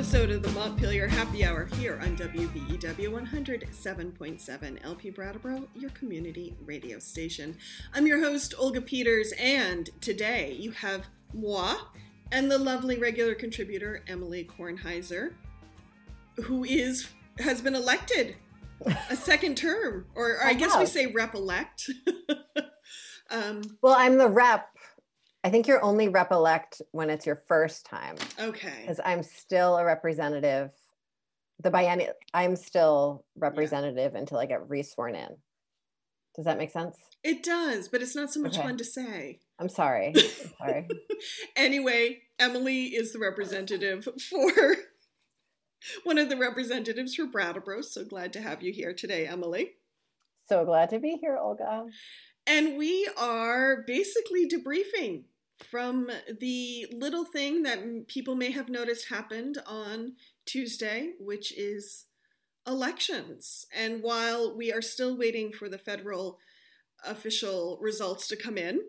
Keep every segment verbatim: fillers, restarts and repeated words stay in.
episode of the Montpelier Happy Hour here on W B E W one oh seven point seven L P Brattleboro, your community radio station. I'm your host, Olga Peters, and today you have moi and the lovely regular contributor, Emily Kornheiser, who is has been elected a second term, or, or I, I guess we say rep-elect. um, well, I'm the rep. I think you're only rep-elect when it's your first time. Okay. Because I'm still a representative. The biennial, I'm still representative yeah. until I get re-sworn in. Does that make sense? It does, but it's not so much okay. fun to say. I'm sorry. I'm sorry. Anyway, Emily is the representative for one of the representatives for Brattleboro. So glad to have you here today, Emily. So glad to be here, Olga. And we are basically debriefing from the little thing that people may have noticed happened on Tuesday, which is elections. And while we are still waiting for the federal official results to come in,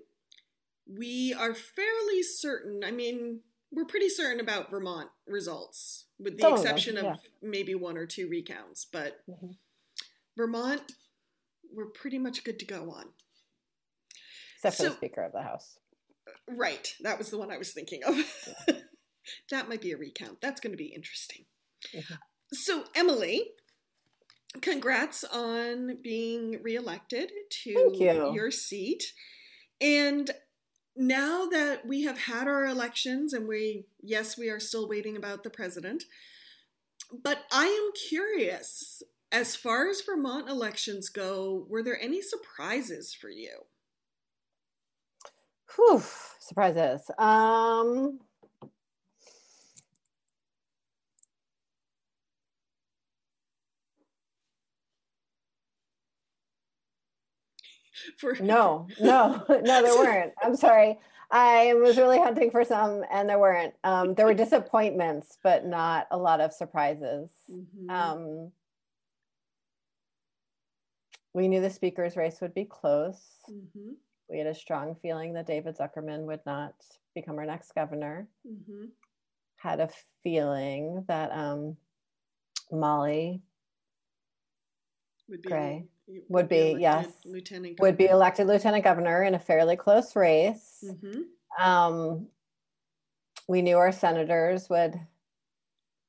we are fairly certain, I mean, we're pretty certain about Vermont results, with the oh, exception yeah. of maybe one or two recounts. But mm-hmm. Vermont, we're pretty much good to go on. Except for so, the Speaker of the House. Right. That was the one I was thinking of. Yeah. That might be a recount. That's going to be interesting. Mm-hmm. So, Emily, congrats on being reelected to you. your seat. And now that we have had our elections and we, yes, we are still waiting about the president, but I am curious, as far as Vermont elections go, were there any surprises for you? Whew, surprises. Um, for- no, no, no, there weren't. I'm sorry. I was really hunting for some and there weren't. Um, there were disappointments, but not a lot of surprises. Mm-hmm. Um, we knew the speaker's race would be close. Mm-hmm. We had a strong feeling that David Zuckerman would not become our next governor. Mm-hmm. Had a feeling that um, Molly would be Gray a, would be, be yes lieutenant would be elected lieutenant governor in a fairly close race. Mm-hmm. Um, we knew our senators would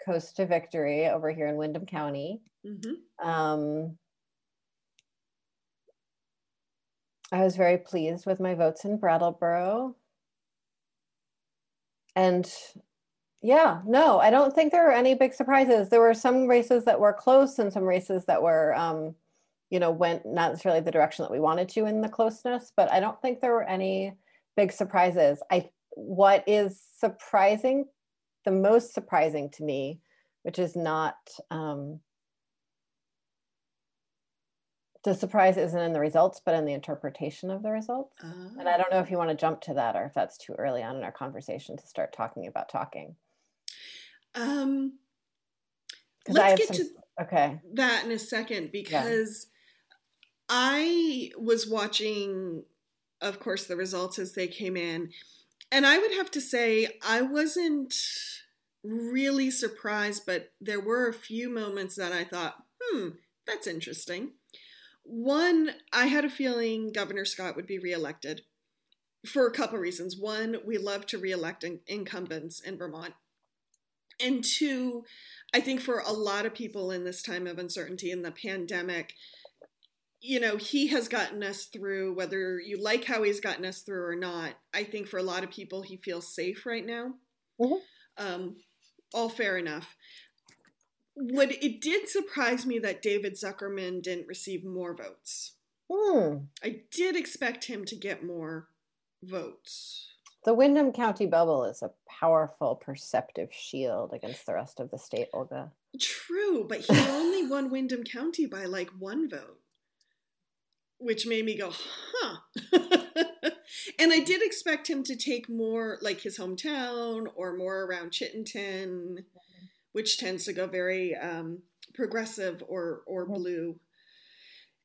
coast to victory over here in Windham County. Mm-hmm. Um, I was very pleased with my votes in Brattleboro. And yeah, no, I don't think there were any big surprises. There were some races that were close and some races that were, um, you know, went not necessarily the direction that we wanted to in the closeness, but I don't think there were any big surprises. I, what is surprising, the most surprising to me, which is not, um, the surprise isn't in the results, but in the interpretation of the results. Oh. And I don't know if you want to jump to that or if that's too early on in our conversation to start talking about talking. Um, let's get some, to okay. that in a second, because yeah. I was watching, of course, the results as they came in. And I would have to say I wasn't really surprised, but there were a few moments that I thought, hmm, that's interesting. One, I had a feeling Governor Scott would be reelected for a couple reasons. One, we love to reelect in- incumbents in Vermont. And two, I think for a lot of people in this time of uncertainty in the pandemic, you know, he has gotten us through, whether you like how he's gotten us through or not. I think for a lot of people, he feels safe right now. Mm-hmm. Um, all fair enough. What it did surprise me that David Zuckerman didn't receive more votes. Mm. I did expect him to get more votes. The Windham County bubble is a powerful perceptive shield against the rest of the state, Olga. True, but he only won Windham County by like one vote, which made me go, huh. And I did expect him to take more like his hometown or more around Chittenden, which tends to go very um, progressive or or blue.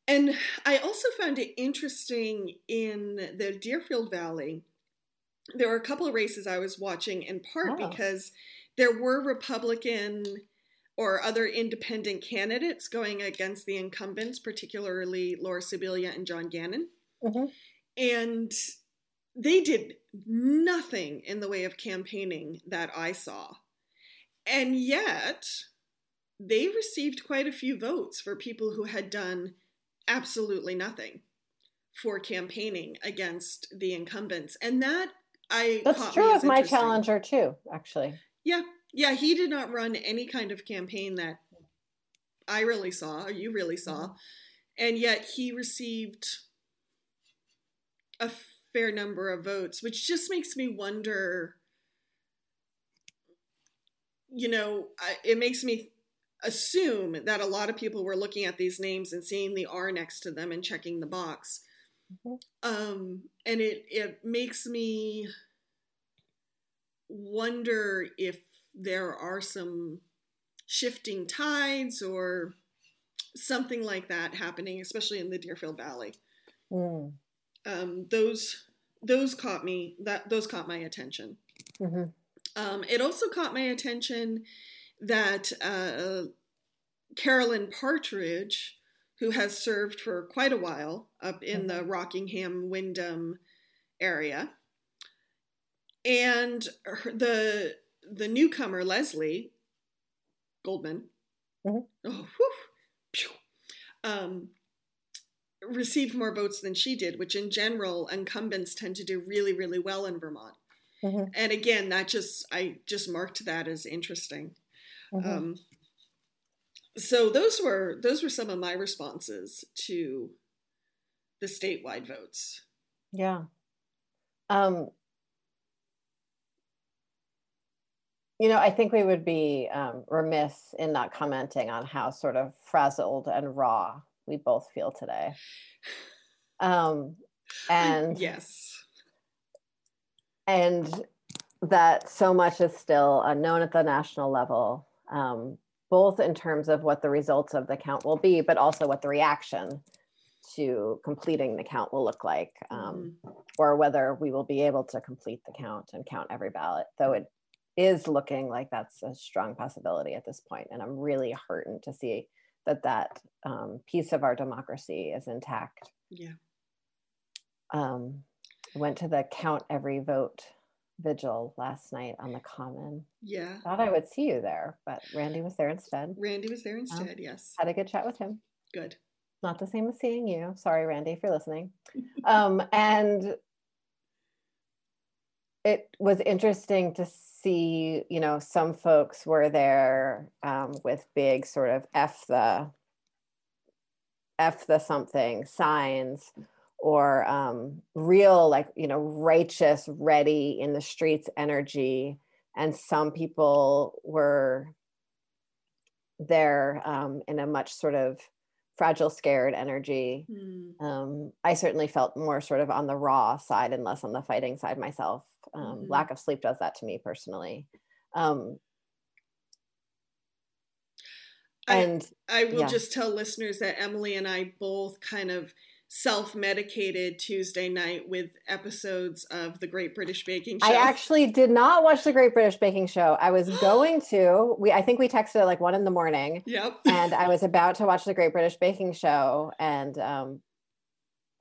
And I also found it interesting in the Deerfield Valley, there were a couple of races I was watching in part oh. because there were Republican or other independent candidates going against the incumbents, particularly Laura Sibilia and John Gannon. Mm-hmm. And they did nothing in the way of campaigning that I saw. And yet, they received quite a few votes for people who had done absolutely nothing for campaigning against the incumbents. And that, I That's true of my challenger, too, actually. Yeah. Yeah, he did not run any kind of campaign that I really saw, or you really saw. And yet he received a fair number of votes, which just makes me wonder, you know, it makes me assume that a lot of people were looking at these names and seeing the R next to them and checking the box. Mm-hmm. Um, and it, it makes me wonder if there are some shifting tides or something like that happening, especially in the Deerfield Valley. Mm. Um, those those caught me that those caught my attention. Mm-hmm. Um, it also caught my attention that uh, Carolyn Partridge, who has served for quite a while up in mm-hmm. the Rockingham-Windham area, and her, the the newcomer, Leslie Goldman, mm-hmm. oh, whew, pew, um, received more votes than she did, which in general, incumbents tend to do really, really well in Vermont. Mm-hmm. And again, that just, I just marked that as interesting. Mm-hmm. Um, so those were, those were some of my responses to the statewide votes. Yeah. Um, You know, I think we would be um, remiss in not commenting on how sort of frazzled and raw we both feel today. Um, and yes. And that so much is still unknown at the national level, um, both in terms of what the results of the count will be, but also what the reaction to completing the count will look like, um, mm-hmm. or whether we will be able to complete the count and count every ballot, though it is looking like that's a strong possibility at this point. And I'm really heartened to see that that um, piece of our democracy is intact. Yeah. Um, went to the Count Every Vote vigil last night on the Common. Yeah. Thought I would see you there, but Randy was there instead. Randy was there instead, um, yes. Had a good chat with him. Good. Not the same as seeing you. Sorry, Randy, if you're listening. um, and it was interesting to see See, you know, some folks were there um, with big sort of F the, F the something signs, or um, real, like, you know, righteous, ready in the streets energy. And some people were there um, in a much sort of fragile, scared energy. Mm. Um, I certainly felt more sort of on the raw side and less on the fighting side myself. Um, mm-hmm. Lack of sleep does that to me personally. Um, and I, I will yeah. just tell listeners that Emily and I both kind of self-medicated Tuesday night with episodes of The Great British Baking Show. I actually did not watch The Great British Baking Show. I was going to. We I think we texted at like one in the morning. Yep. And I was about to watch The Great British Baking Show and um,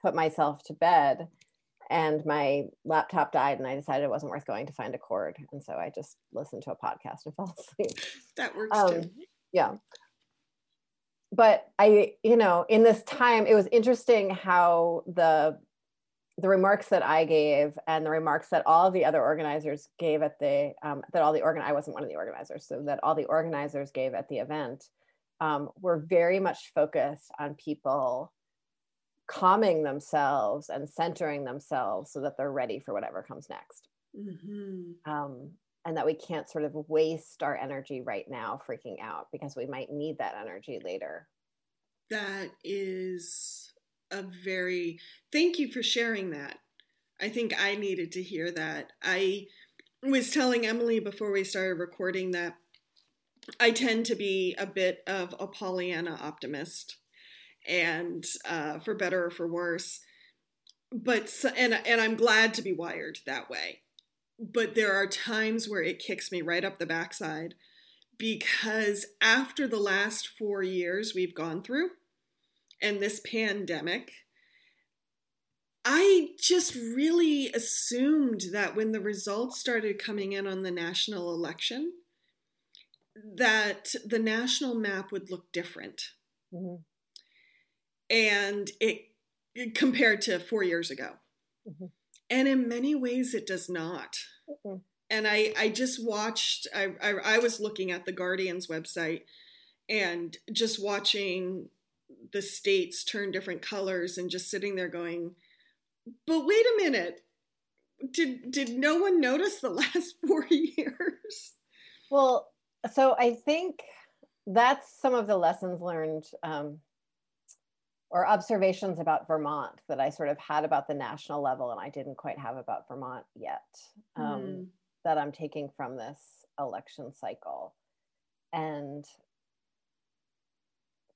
put myself to bed. And my laptop died, and I decided it wasn't worth going to find a cord. And so I just listened to a podcast and fell asleep. That works um, too. Yeah. But I, you know, in this time, it was interesting how the the remarks that I gave and the remarks that all the other organizers gave at the, um, that all the, organ- I wasn't one of the organizers, so that all the organizers gave at the event um, were very much focused on people calming themselves and centering themselves so that they're ready for whatever comes next. Mm-hmm. Um, and that we can't sort of waste our energy right now freaking out, because we might need that energy later. That is a very, thank you for sharing that. I think I needed to hear that. I was telling Emily before we started recording that I tend to be a bit of a Pollyanna optimist. And uh, for better or for worse, but and and I'm glad to be wired that way. but there are times where it kicks me right up the backside, because after the last four years we've gone through and this pandemic, I just really assumed that when the results started coming in on the national election, that the national map would look different. Mm-hmm. And it compared to four years ago. Mm-hmm. And in many ways, it does not. Mm-hmm. And I, I just watched, I, I, I was looking at the Guardian's website and just watching the states turn different colors and just sitting there going, but wait a minute, did, did no one notice the last four years? Well, so I think that's some of the lessons learned um, or observations about Vermont that I sort of had about the national level and I didn't quite have about Vermont yet. Um, mm. That I'm taking from this election cycle. And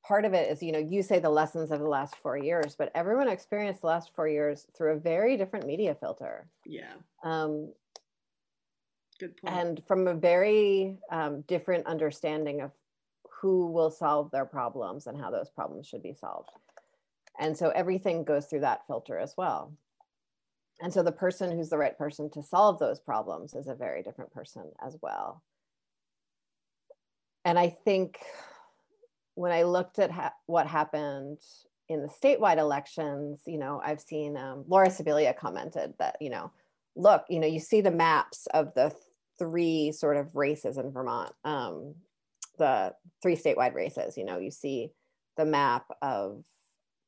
part of it is, you know, you say the lessons of the last four years, but everyone experienced the last four years through a very different media filter. Yeah. Um, Good point. And from a very um, different understanding of who will solve their problems and how those problems should be solved. And so everything goes through that filter as well. And so the person who's the right person to solve those problems is a very different person as well. And I think when I looked at ha- what happened in the statewide elections, you know, I've seen um, Laura Sibilia commented that, you know, look, you know, you see the maps of the three sort of races in Vermont, um, the three statewide races, you know, you see the map of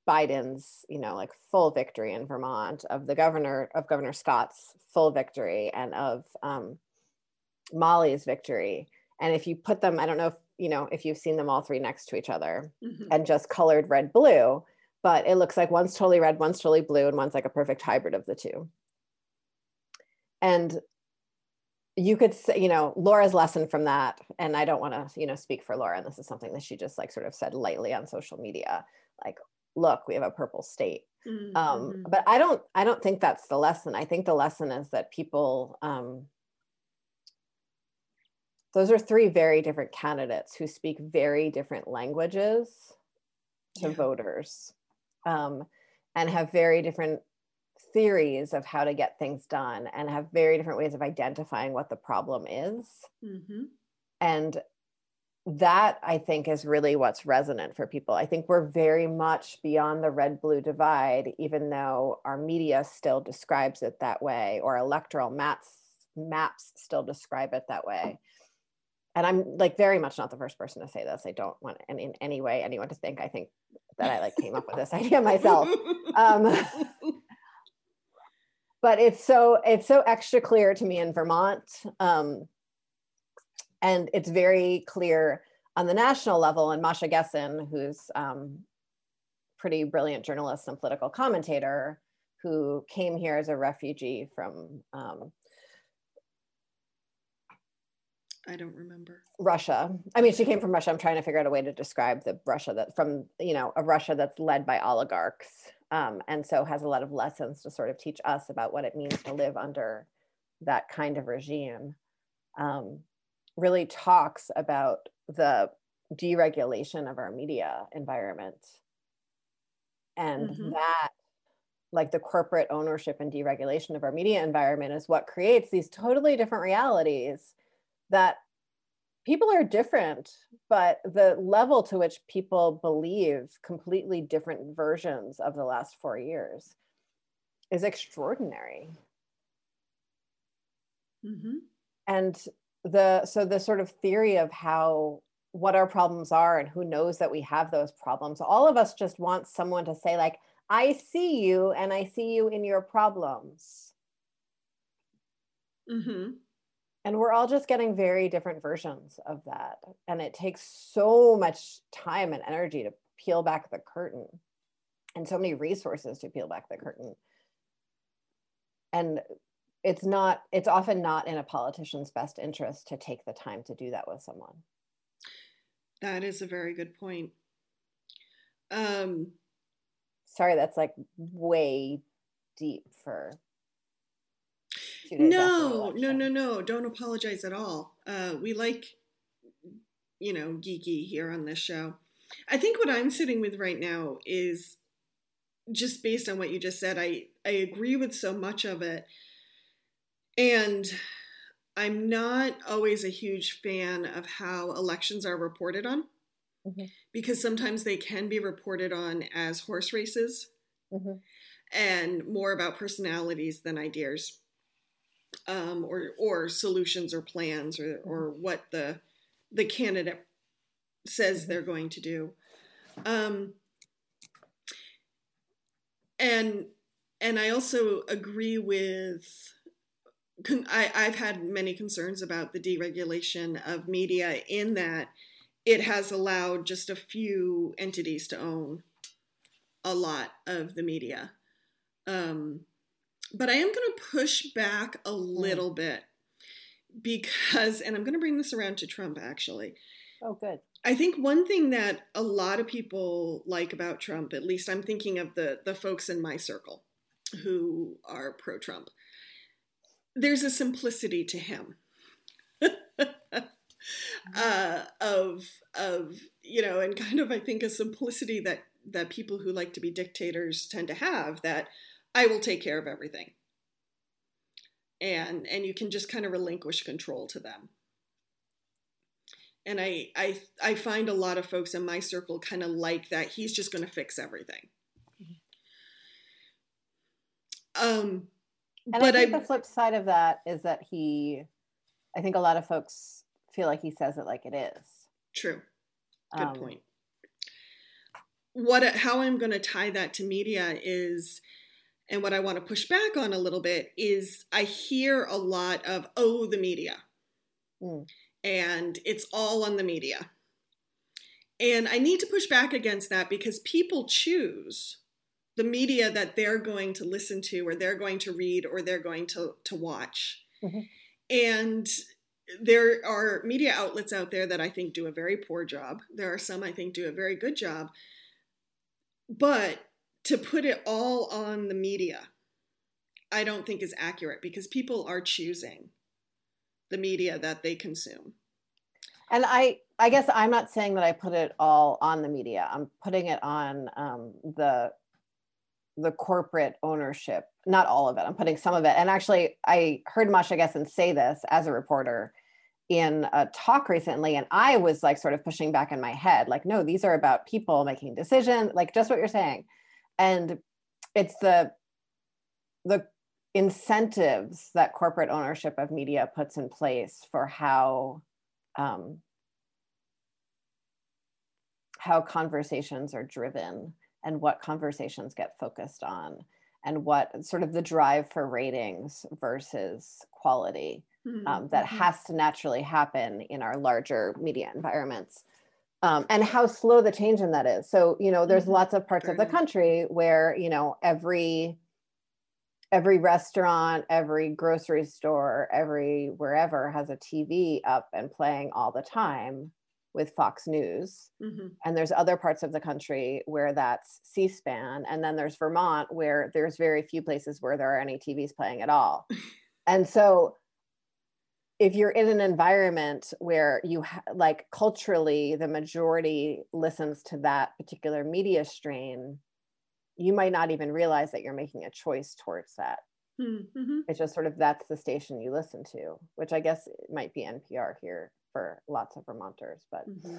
Biden's, you know, like full victory in Vermont, of the governor, of Governor Scott's full victory, and of um, Molly's victory. And if you put them, I don't know if, you know, if you've seen them all three next to each other, mm-hmm. and just colored red, blue, but it looks like one's totally red, one's totally blue, and one's like a perfect hybrid of the two. And you could say, you know, Laura's lesson from that, and I don't want to, you know, speak for Laura, and this is something that she just like sort of said lightly on social media, like, look, we have a purple state. Mm-hmm. Um, but I don't, I don't think that's the lesson. I think the lesson is that people, um, those are three very different candidates who speak very different languages to yeah. voters, um, and have very different theories of how to get things done, and have very different ways of identifying what the problem is. Mm-hmm. And that, I think, is really what's resonant for people. I think we're very much beyond the red-blue divide, even though our media still describes it that way, or electoral maps maps still describe it that way. And I'm like very much not the first person to say this. I don't want in, in any way anyone to think I think that I like came up with this idea myself. Um, but it's so it's so extra clear to me in Vermont. Um, And it's very clear on the national level, and Masha Gessen, who's um, pretty brilliant journalist and political commentator, who came here as a refugee from um, I don't remember. Russia. I mean, she came from Russia. I'm trying to figure out a way to describe the Russia that from, you know, a Russia that's led by oligarchs, um, and so has a lot of lessons to sort of teach us about what it means to live under that kind of regime. Um, really talks about the deregulation of our media environment, and mm-hmm. that like the corporate ownership and deregulation of our media environment is what creates these totally different realities, that people are different, but the level to which people believe completely different versions of the last four years is extraordinary. Mm-hmm. And The so the sort of theory of how, what our problems are and who knows that we have those problems. All of us just want someone to say like, I see you and I see you in your problems. Mm-hmm. And we're all just getting very different versions of that. And it takes so much time and energy to peel back the curtain, and so many resources to peel back the curtain. And it's not, it's often not in a politician's best interest to take the time to do that with someone. That is a very good point. Um, Sorry, that's like way deep for No, no, no, no. Don't apologize at all. Uh, we like, you know, geeky here on this show. I think what I'm sitting with right now is just based on what you just said, I, I agree with so much of it. And I'm not always a huge fan of how elections are reported on, mm-hmm. because sometimes they can be reported on as horse races, mm-hmm. and more about personalities than ideas, um, or or solutions or plans or, mm-hmm. or what the the candidate says mm-hmm. they're going to do. Um, and and I also agree with... I, I've had many concerns about the deregulation of media in that it has allowed just a few entities to own a lot of the media. Um, but I am going to push back a little bit because, and I'm going to bring this around to Trump, actually. Oh, good. I think one thing that a lot of people like about Trump, at least I'm thinking of the, the folks in my circle who are pro-Trump, there's a simplicity to him uh, of, of, you know, and kind of, I think a simplicity that, that people who like to be dictators tend to have, that I will take care of everything. And, and you can just kind of relinquish control to them. And I, I, I find a lot of folks in my circle kind of like that. He's just going to fix everything. Um, And but I think I, the flip side of that is that he, I think a lot of folks feel like he says it like it is. True. Good um, point. What, how I'm going to tie that to media is, and what I want to push back on a little bit is I hear a lot of, oh, the media. Mm. And it's all on the media. And I need to push back against that because people choose the media that they're going to listen to, or they're going to read, or they're going to, to watch. Mm-hmm. And there are media outlets out there that I think do a very poor job. There are some I think do a very good job. But to put it all on the media, I don't think is accurate because people are choosing the media that they consume. And I, I guess I'm not saying that I put it all on the media. I'm putting it on um, the... the corporate ownership, not all of it. I'm putting some of it. And actually I heard Masha Gessen say this as a reporter in a talk recently. And I was like sort of pushing back in my head, like, no, these are about people making decisions, like just what you're saying. And it's the, the incentives that corporate ownership of media puts in place for how, um, how conversations are driven, and what conversations get focused on, and what sort of the drive for ratings versus quality mm-hmm. um, that mm-hmm. has to naturally happen in our larger media environments, um, and how slow the change in that is. So, you know, there's mm-hmm. lots of parts Fair of the enough. Country where, you know, every, every restaurant, every grocery store, every wherever has a T V up and playing all the time with Fox News. Mm-hmm. And there's other parts of the country where that's C-SPAN. And then there's Vermont where there's very few places where there are any T Vs playing at all. And so if you're in an environment where you ha- like culturally, the majority listens to that particular media strain, you might not even realize that you're making a choice towards that. Mm-hmm. It's just sort of, that's the station you listen to, which I guess might be N P R here for lots of Vermonters, but. Mm-hmm.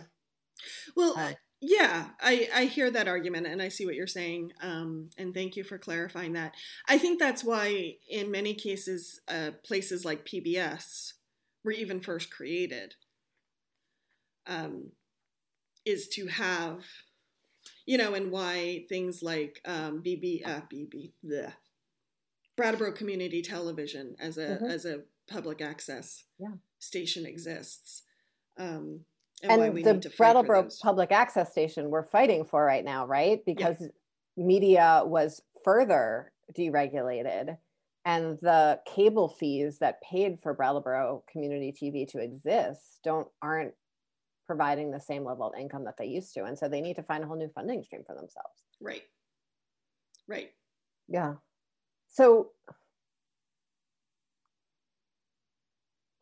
Well, uh, yeah, I, I hear that argument and I see what you're saying. Um, and thank you for clarifying that. I think that's why in many cases, uh, places like P B S were even first created, um, is to have, you know, and why things like um, B B, uh, B B, bleh, Brattleboro Community Television as a, mm-hmm. as a public access yeah. station exists. Um, and and why we the need to Brattleboro Public Access Station we're fighting for right now, right? Because yeah. media was further deregulated and the cable fees that paid for Brattleboro Community T V to exist don't aren't providing the same level of income that they used to. And so they need to find a whole new funding stream for themselves. Right. Right. Yeah. So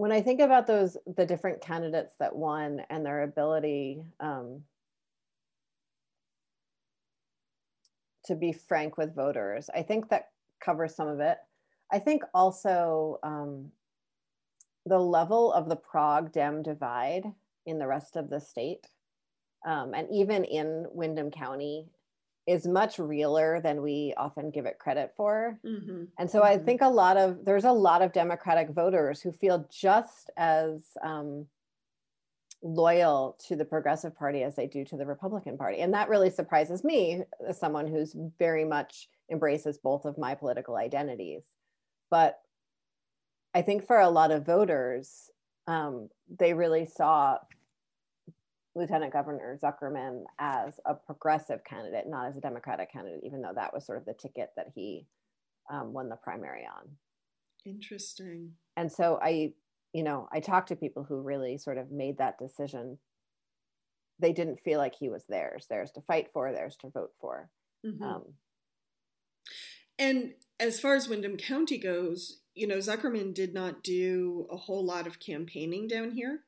when I think about those, the different candidates that won and their ability um, to be frank with voters, I think that covers some of it. I think also um, the level of the Prog-Dem divide in the rest of the state, um, and even in Windham County, is much realer than we often give it credit for. Mm-hmm. And so mm-hmm. I think a lot of, there's a lot of Democratic voters who feel just as um, loyal to the Progressive Party as they do to the Republican Party. And that really surprises me as someone who's very much embraces both of my political identities. But I think for a lot of voters, um, they really saw Lieutenant Governor Zuckerman as a progressive candidate, not as a Democratic candidate, even though that was sort of the ticket that he um, won the primary on. Interesting. And so I, you know, I talked to people who really sort of made that decision. They didn't feel like he was theirs, theirs to fight for, theirs to vote for. Mm-hmm. Um, and as far as Windham County goes, you know, Zuckerman did not do a whole lot of campaigning down here.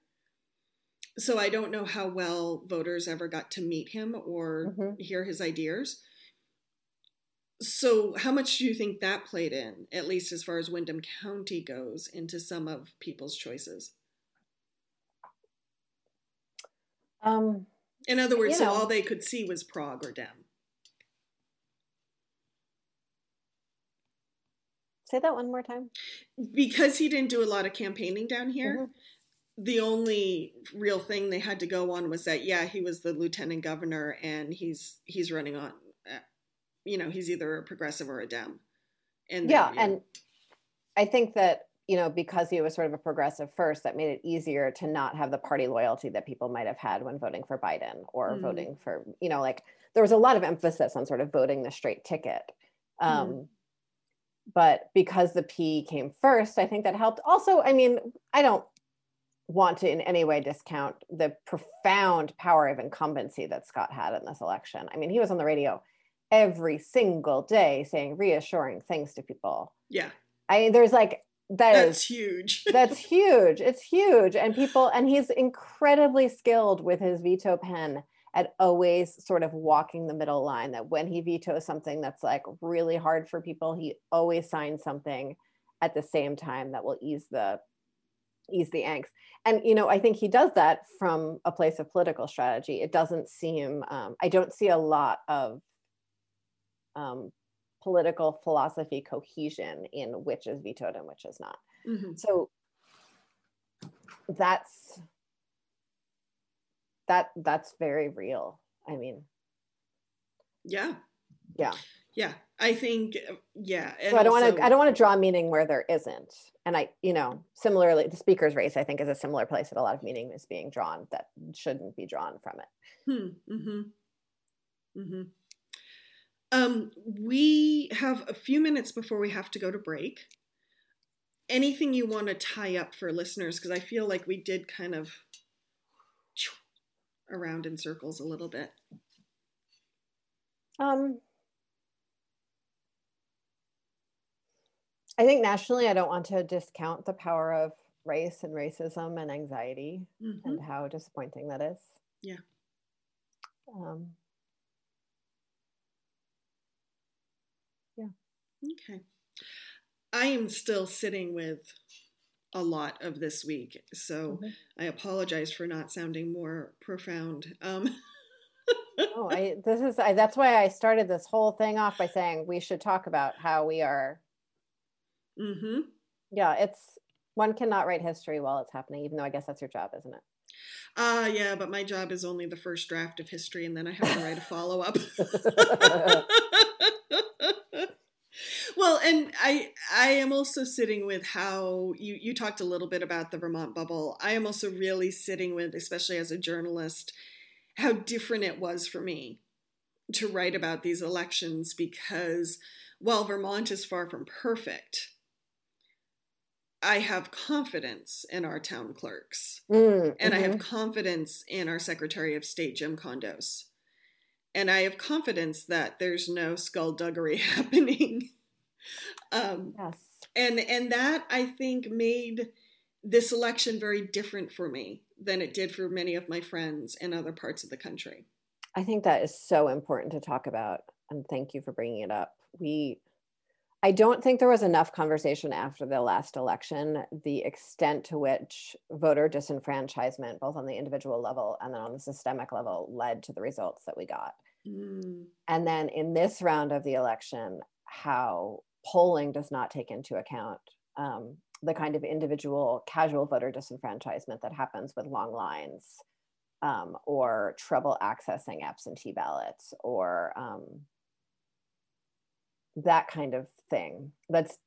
So I don't know how well voters ever got to meet him or mm-hmm. hear his ideas. So how much do you think that played in, at least as far as Windham County goes, into some of people's choices? Um, in other words, so know. all they could see was Prog or Dem. Say that one more time. Because he didn't do a lot of campaigning down here. Mm-hmm. The only real thing they had to go on was that, yeah, he was the lieutenant governor and he's he's running on, uh, you know, he's either a progressive or a Dem. And yeah, then, yeah, and I think that, you know, because he was sort of a progressive first, that made it easier to not have the party loyalty that people might have had when voting for Biden or mm-hmm. voting for, you know, like there was a lot of emphasis on sort of voting the straight ticket. Um, mm-hmm. But because the P came first, I think that helped. Also, I mean, I don't want to in any way discount the profound power of incumbency that Scott had in this election. I mean, he was on the radio every single day saying reassuring things to people. Yeah. I mean, there's like, that that's is, huge. That's huge. It's huge. And people, and he's incredibly skilled with his veto pen at always sort of walking the middle line, that when he vetoes something that's like really hard for people, he always signs something at the same time that will ease the ease the angst. And, you know, I think he does that from a place of political strategy. It doesn't seem, um, I don't see a lot of um, political philosophy cohesion in which is vetoed and which is not. Mm-hmm. So that's, that, that's very real. I mean. Yeah. Yeah. Yeah. I think, yeah. And so I don't want to, I don't want to draw meaning where there isn't. And I, you know, similarly, the speaker's race, I think, is a similar place that a lot of meaning is being drawn that shouldn't be drawn from it. Hmm. Mm-hmm. Mm-hmm. Um, we have a few minutes before we have to go to break. Anything you want to tie up for listeners? Because I feel like we did kind of around in circles a little bit. Um. I think nationally, I don't want to discount the power of race and racism and anxiety mm-hmm. and how disappointing that is. Yeah. Um, yeah. Okay. I am still sitting with a lot of this week, so mm-hmm. I apologize for not sounding more profound. Um oh, I, this is, I, that's why I started this whole thing off by saying we should talk about how we are. Mm-hmm. Yeah, it's, one cannot write history while it's happening, even though I guess that's your job, isn't it? Uh, yeah, but my job is only the first draft of history, and then I have to write a follow-up. Well, and I I am also sitting with how, you, you talked a little bit about the Vermont bubble. I am also really sitting with, especially as a journalist, how different it was for me to write about these elections because while Vermont is far from perfect, I have confidence in our town clerks mm, and mm-hmm. I have confidence in our Secretary of State, Jim Condos. And I have confidence that there's no skullduggery happening. um, yes. And, and that I think made this election very different for me than it did for many of my friends in other parts of the country. I think that is so important to talk about, and thank you for bringing it up. We, I don't think there was enough conversation after the last election, the extent to which voter disenfranchisement, both on the individual level and then on the systemic level, led to the results that we got. Mm. And then in this round of the election, how polling does not take into account um, the kind of individual casual voter disenfranchisement that happens with long lines um, or trouble accessing absentee ballots or um, that kind of thing that's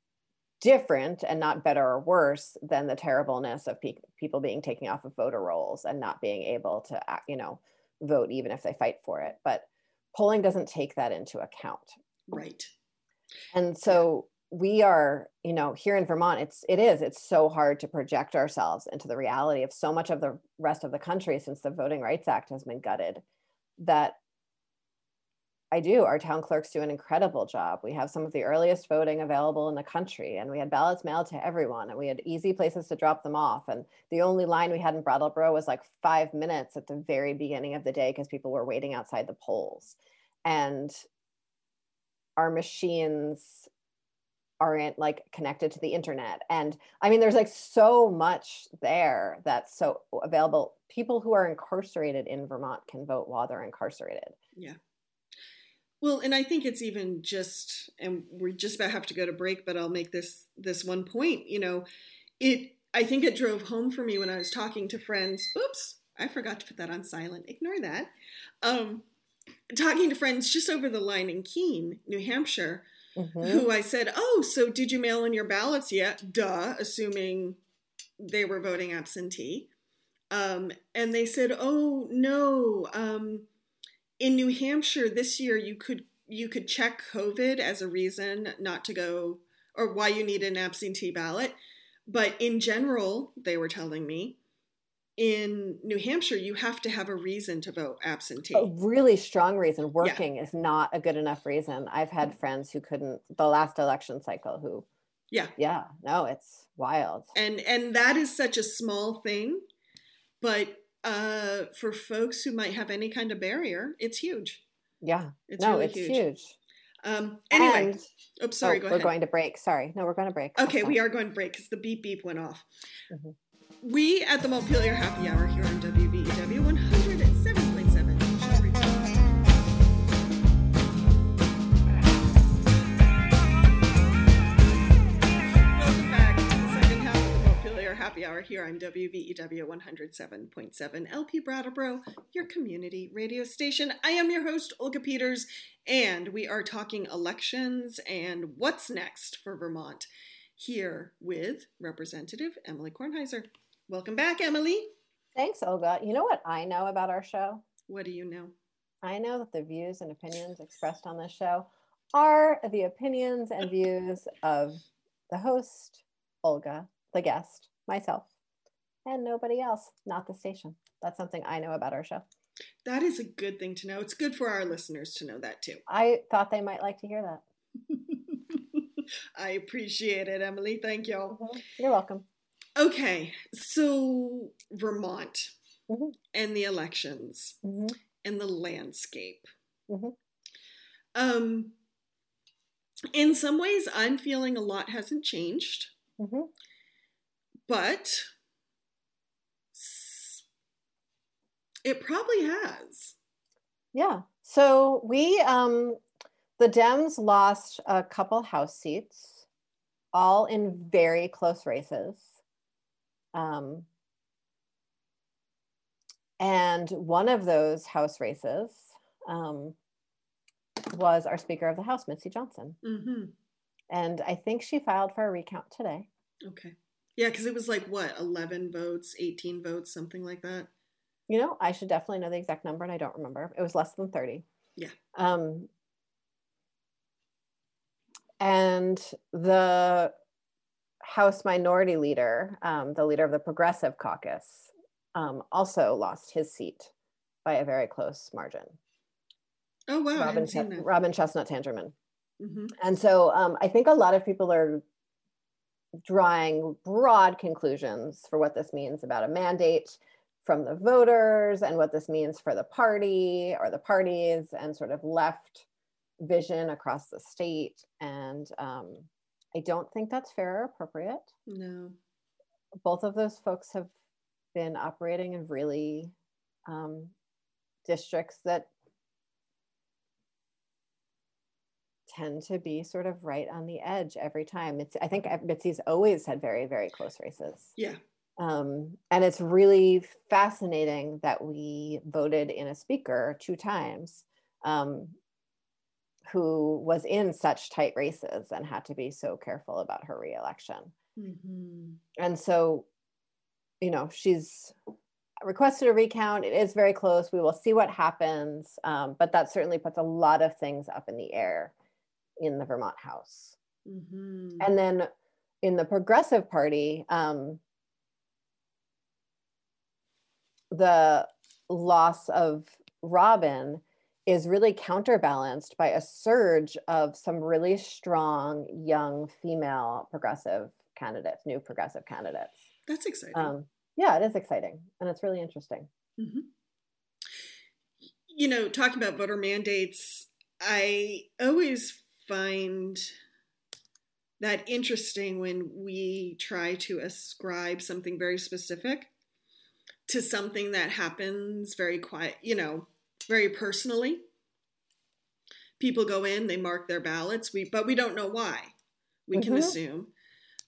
different and not better or worse than the terribleness of pe- people being taken off of voter rolls and not being able to, you know, vote even if they fight for it. But polling doesn't take that into account. Right. And so we are, you know, here in Vermont, it's, it is, it's so hard to project ourselves into the reality of so much of the rest of the country since the Voting Rights Act has been gutted that I do. Our town clerks do an incredible job. We have some of the earliest voting available in the country, and we had ballots mailed to everyone, and we had easy places to drop them off. And the only line we had in Brattleboro was like five minutes at the very beginning of the day because people were waiting outside the polls. And our machines aren't like connected to the internet. And I mean, there's like so much there that's so available. People who are incarcerated in Vermont can vote while they're incarcerated. Yeah. Well, and I think it's even just, and we just about have to go to break, but I'll make this this one point. You know, it. I think it drove home for me when I was talking to friends. Oops, I forgot to put that on silent. Ignore that. Um, talking to friends just over the line in Keene, New Hampshire, mm-hmm. who I said, "Oh, so did you mail in your ballots yet?" Duh, assuming they were voting absentee, um, and they said, "Oh no." Um, In New Hampshire this year, you could you could check COVID as a reason not to go or why you need an absentee ballot. But in general, they were telling me, in New Hampshire, you have to have a reason to vote absentee. A really strong reason. Working yeah. is not a good enough reason. I've had friends who couldn't, the last election cycle, who. Yeah. Yeah. No, it's wild. And and that is such a small thing. But Uh, for folks who might have any kind of barrier, it's huge. Yeah. It's no, really it's huge. huge. Um, anyway. And, oops, sorry, oh, go ahead. We're going to break. Sorry. No, we're going to break. Okay, we are going to break because the beep beep went off. Mm-hmm. We at the Montpelier Happy Hour here on W B E W one oh seven point seven. Welcome back to the second half of the Montpelier Happy Hour here on W B E W one oh seven point seven L P Brattleboro, your community radio station. I am your host, Olga Peters, and we are talking elections and what's next for Vermont here with Representative Emily Kornheiser. Welcome back, Emily. Thanks, Olga. You know what I know about our show? What do you know? I know that the views and opinions expressed on this show are the opinions and views of the host, Olga, the guest, myself, and nobody else, not the station. That's something I know about our show. That is a good thing to know. It's good for our listeners to know that too. I thought they might like to hear that. I appreciate it, Emily. Thank you. Mm-hmm. You're welcome. Okay, so Vermont mm-hmm. and the elections mm-hmm. and the landscape. Mm-hmm. Um, in some ways, I'm feeling a lot hasn't changed. Mm-hmm. But it probably has. Yeah. So we, um, the Dems lost a couple House seats, all in very close races. Um, and one of those House races um, was our Speaker of the House, Mitzi Johnson. Mm-hmm. And I think she filed for a recount today. Okay. Yeah, because it was like, what, eleven votes, eighteen votes, something like that? You know, I should definitely know the exact number, and I don't remember. It was less than thirty. Yeah. Um, and the House Minority Leader, um, the leader of the Progressive Caucus, um, also lost his seat by a very close margin. Oh, wow. Robin, I haven't seen that. Robin Chestnut-Tanderman. Mm-hmm. And so um, I think a lot of people are drawing broad conclusions for what this means about a mandate from the voters and what this means for the party or the parties and sort of left vision across the state. And um, I don't think that's fair or appropriate. No. Both of those folks have been operating in really um, districts that tend to be sort of right on the edge every time. It's, I think Mitzi's always had very, very close races. Yeah. Um, and it's really fascinating that we voted in a speaker two times um, who was in such tight races and had to be so careful about her reelection. Mm-hmm. And so, you know, she's requested a recount. It is very close. We will see what happens. Um, but that certainly puts a lot of things up in the air in the Vermont House. Mm-hmm. And then in the Progressive Party, um, the loss of Robin is really counterbalanced by a surge of some really strong young female progressive candidates, new progressive candidates. That's exciting. Um, yeah, it is exciting. And it's really interesting. Mm-hmm. You know, talking about voter mandates, I always find that interesting when we try to ascribe something very specific to something that happens very quiet, you know, very personally. People go in, they mark their ballots, we but we don't know why. We mm-hmm. can assume.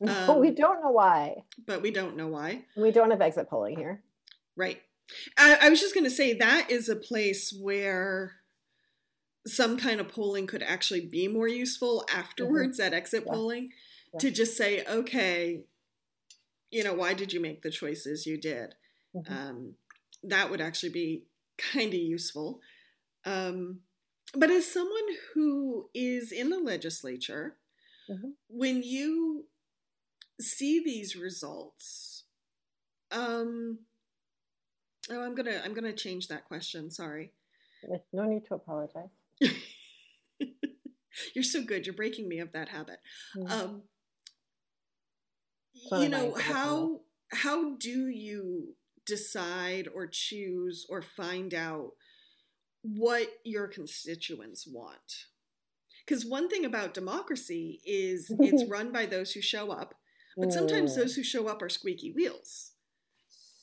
Um, but we don't know why. But we don't know why. We don't have exit polling here. Right. I, I was just going to say that is a place where some kind of polling could actually be more useful afterwards mm-hmm. at exit yeah. polling yeah. to just say, okay, you know, why did you make the choices you did? Mm-hmm. Um, that would actually be kind of useful. Um, but as someone who is in the legislature, mm-hmm. when you see these results, um, oh, I'm gonna I'm gonna change that question. Sorry. There's no need to apologize. You're so good. You're breaking me of that habit. Mm-hmm. Um, you know how how do you decide or choose or find out what your constituents want? Because one thing about democracy is it's run by those who show up, but sometimes those who show up are squeaky wheels.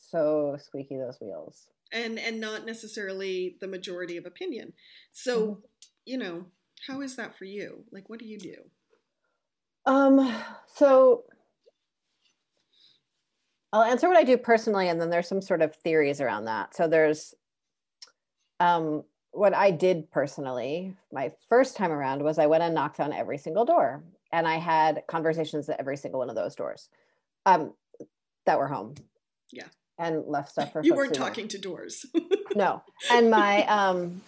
So squeaky, those wheels. And and not necessarily the majority of opinion. So, you know, how is that for you? Like, what do you do? Um, so... I'll answer what I do personally, and then there's some sort of theories around that. So there's um, what I did personally. My first time around was I went and knocked on every single door, and I had conversations at every single one of those doors um, that were home. Yeah, and left stuff for. You weren't talking to doors. No, and my um,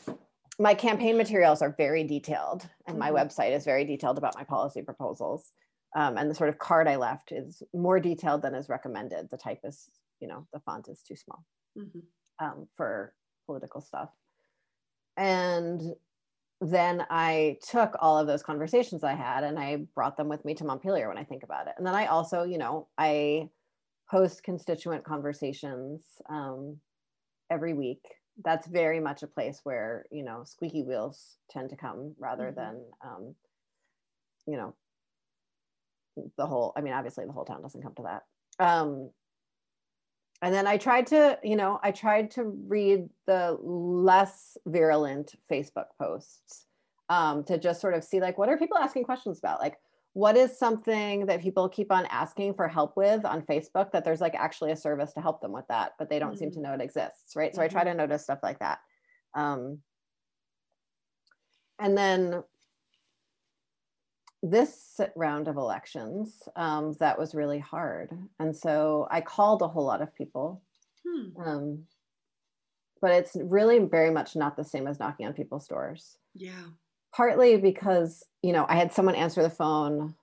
my campaign materials are very detailed, and my website is very detailed about my policy proposals. Um, and the sort of card I left is more detailed than is recommended. The type is, you know, the font is too small mm-hmm. um, for political stuff. And then I took all of those conversations I had and I brought them with me to Montpelier when I think about it. And then I also, you know, I host constituent conversations um, every week. That's very much a place where, you know, squeaky wheels tend to come rather mm-hmm. than, um, you know, the whole, I mean, obviously the whole town doesn't come to that. Um, and then I tried to, you know, I tried to read the less virulent Facebook posts um, to just sort of see like, what are people asking questions about? Like, what is something that people keep on asking for help with on Facebook that there's like actually a service to help them with that, but they don't mm-hmm. seem to know it exists, right? So mm-hmm. I try to notice stuff like that. Um, and then this round of elections, um, that was really hard. And so I called a whole lot of people, hmm. um, but it's really very much not the same as knocking on people's doors. Yeah. Partly because, you know, I had someone answer the phone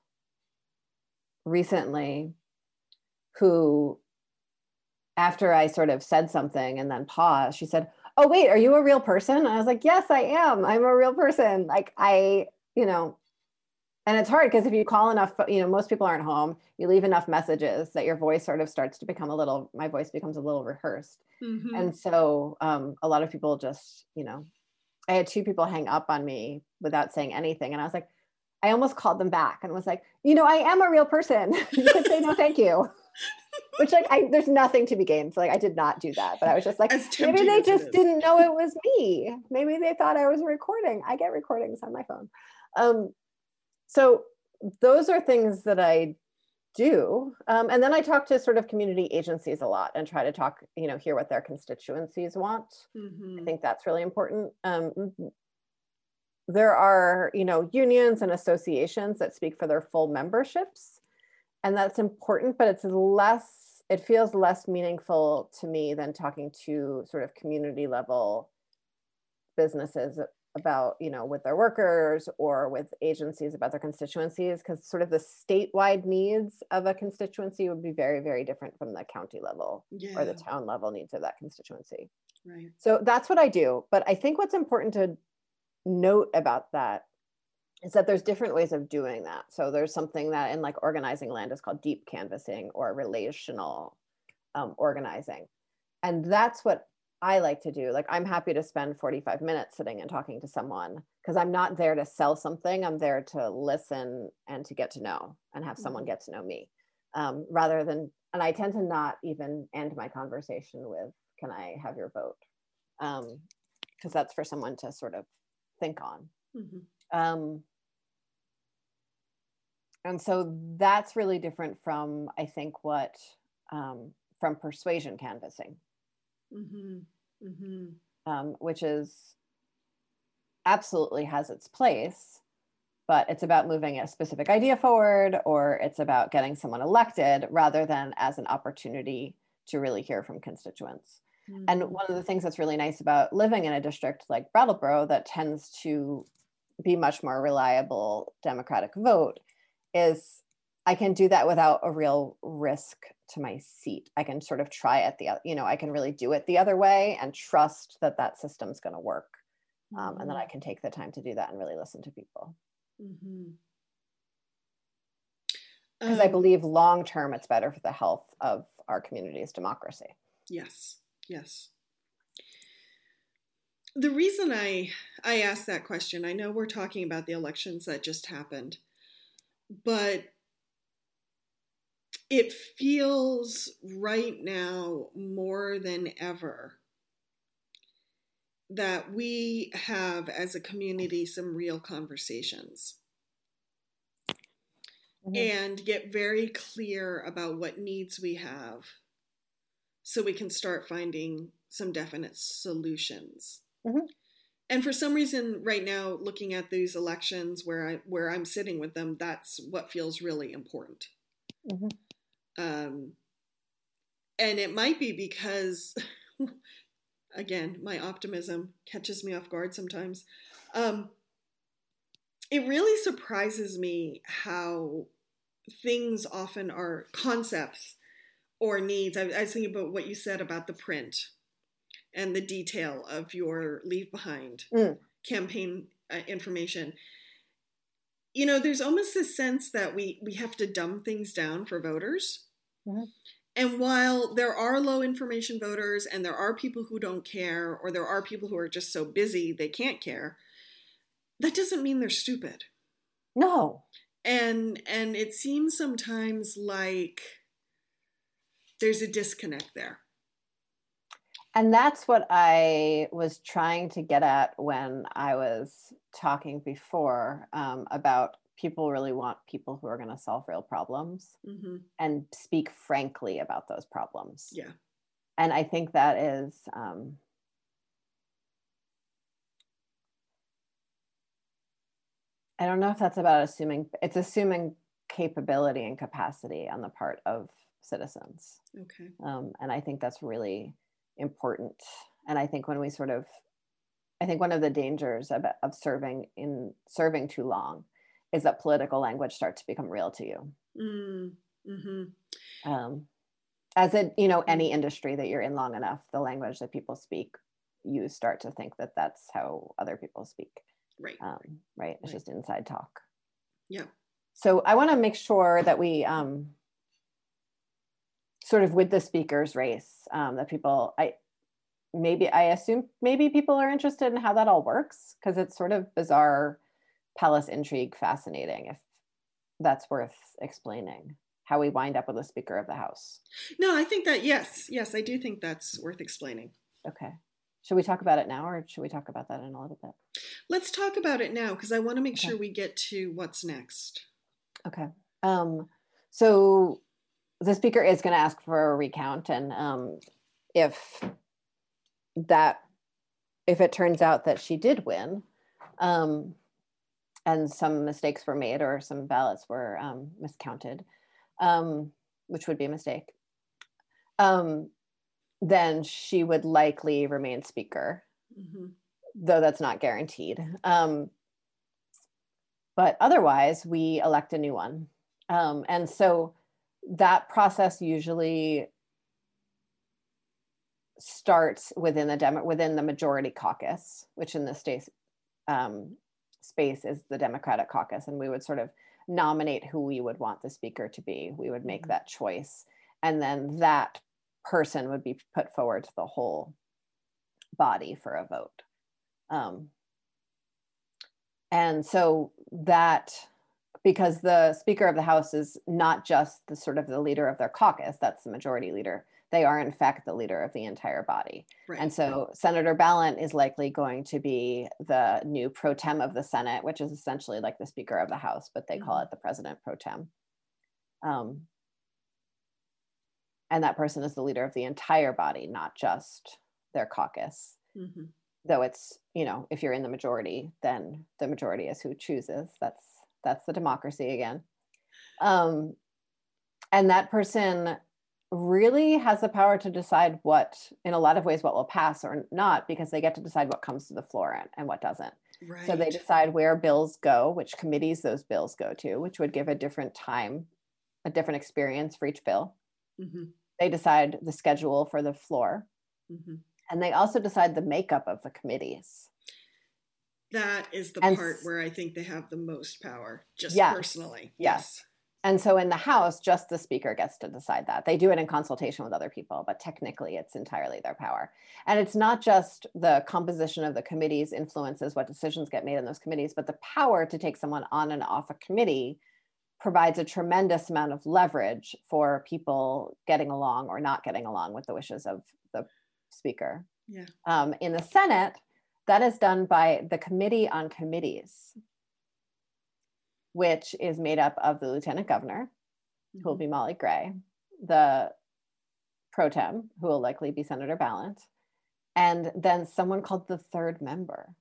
recently who, after I sort of said something and then paused, she said, "Oh, wait, are you a real person?" And I was like, "Yes, I am. I'm a real person." Like I, you know, And it's hard because if you call enough, you know, most people aren't home, you leave enough messages that your voice sort of starts to become a little, my voice becomes a little rehearsed. Mm-hmm. And so um, a lot of people just, you know, I had two people hang up on me without saying anything. And I was like, I almost called them back and was like, you know, I am a real person. You could say no, thank you. Which like, I, there's nothing to be gained. So like, I did not do that, but I was just like, maybe they just didn't know it was me. Maybe they thought I was recording. I get recordings on my phone. Um, So those are things that I do. Um, and then I talk to sort of community agencies a lot and try to talk, you know, hear what their constituencies want. Mm-hmm. I think that's really important. Um, there are, you know, unions and associations that speak for their full memberships. And that's important, but it's less, it feels less meaningful to me than talking to sort of community level businesses about, you know, with their workers or with agencies about their constituencies, because sort of the statewide needs of a constituency would be very, very different from the county level yeah. or the town level needs of that constituency. Right. So that's what I do. But I think what's important to note about that is that there's different ways of doing that. So there's something that in like organizing land is called deep canvassing or relational um, organizing. And that's what I like to do. Like, I'm happy to spend forty-five minutes sitting and talking to someone because I'm not there to sell something. I'm there to listen and to get to know and have someone get to know me um, rather than, and I tend to not even end my conversation with, can I have your vote? Um, because that's for someone to sort of think on. Mm-hmm. Um, and so that's really different from, I think, what, um, from persuasion canvassing. Mm-hmm. Mm-hmm. Um, which is absolutely has its place, but it's about moving a specific idea forward, or it's about getting someone elected rather than as an opportunity to really hear from constituents. Mm-hmm. And one of the things that's really nice about living in a district like Brattleboro that tends to be much more reliable Democratic vote is I can do that without a real risk to my seat. I can sort of try it the, you know, I can really do it the other way and trust that that system's going to work. Um, mm-hmm. And then I can take the time to do that and really listen to people. Because mm-hmm. um, I believe long-term it's better for the health of our community's democracy. Yes, yes. The reason I, I asked that question, I know we're talking about the elections that just happened, but it feels right now more than ever that we have, as a community, some real conversations mm-hmm. and get very clear about what needs we have so we can start finding some definite solutions. Mm-hmm. And for some reason, right now, looking at these elections where, I, where I'm sitting with them, that's what feels really important. Mm-hmm. Um, and it might be because, again, my optimism catches me off guard sometimes. Um, it really surprises me how things often are concepts or needs. I, I was thinking about what you said about the print and the detail of your leave behind mm. campaign uh, information. You know, there's almost this sense that we, we have to dumb things down for voters. Mm-hmm. And while there are low information voters and there are people who don't care, or there are people who are just so busy they can't care, that doesn't mean they're stupid. No. And and it seems sometimes like there's a disconnect there. And that's what I was trying to get at when I was talking before um, about people really want people who are going to solve real problems mm-hmm. and speak frankly about those problems. Yeah. And I think that is, um, I don't know if that's about assuming, it's assuming capability and capacity on the part of citizens. Okay. Um, and I think that's really important. And I think when we sort of, I think one of the dangers of, of serving in serving too long is that political language starts to become real to you. Mm, mm-hmm. Um, as in, you know, any industry that you're in long enough, the language that people speak, you start to think that that's how other people speak. Right. Um, right. It's right. Just inside talk. Yeah. So I want to make sure that we um, sort of with the speaker's race, um, that people, I maybe I assume maybe people are interested in how that all works, because it's sort of bizarre palace intrigue, fascinating, if that's worth explaining, how we wind up with a Speaker of the House. No, I think that, yes, yes, I do think that's worth explaining. Okay. Should we talk about it now, or should we talk about that in a little bit? Let's talk about it now, because I want to make okay. sure we get to what's next. Okay. Um, so the Speaker is going to ask for a recount, and um, if that, if it turns out that she did win, um, and some mistakes were made or some ballots were um, miscounted, um, which would be a mistake, um, then she would likely remain Speaker, mm-hmm. though that's not guaranteed. Um, but otherwise, we elect a new one. Um, and so that process usually starts within the Demo- within the majority caucus, which in this state, um, space is the Democratic caucus, and we would sort of nominate who we would want the Speaker to be. We would make that choice, and then that person would be put forward to the whole body for a vote. Um, and so that, because the Speaker of the House is not just the sort of the leader of their caucus, that's the majority leader, they are in fact the leader of the entire body. Right. And so Senator Balint is likely going to be the new pro tem of the Senate, which is essentially like the Speaker of the House, but they call it the President pro tem. Um, and that person is the leader of the entire body, not just their caucus. Mm-hmm. Though it's, you know, if you're in the majority, then the majority is who chooses. That's, that's the democracy again. Um, and that person really has the power to decide what, in a lot of ways, what will pass or not, because they get to decide what comes to the floor and, and what doesn't. Right. So they decide where bills go, which committees those bills go to, which would give a different time, a different experience for each bill. Mm-hmm. They decide the schedule for the floor. Mm-hmm. And they also decide the makeup of the committees. That is the and, part where I think they have the most power, just yes, personally. Yes. yes. And so in the House, just the Speaker gets to decide that. They do it in consultation with other people, but technically it's entirely their power. And it's not just the composition of the committees influences what decisions get made in those committees, but the power to take someone on and off a committee provides a tremendous amount of leverage for people getting along or not getting along with the wishes of the Speaker. Yeah. Um, in the Senate, that is done by the Committee on Committees, which is made up of the Lieutenant Governor, who will be Molly Gray, the pro tem, who will likely be Senator Balint, and then someone called the third member.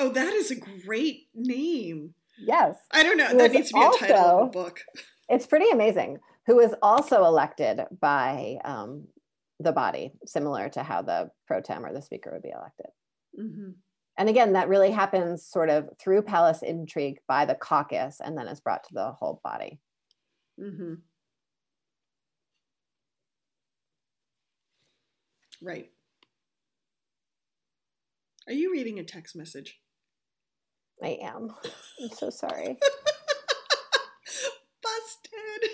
Oh, that is a great name. Yes. I don't know. That needs to be also, a title of a book. It's pretty amazing. Who is also elected by um, the body, similar to how the pro tem or the Speaker would be elected. Mm-hmm. And again, that really happens sort of through palace intrigue by the caucus, and then is brought to the whole body. Mm-hmm. Right. Are you reading a text message? I am. I'm so sorry. Busted.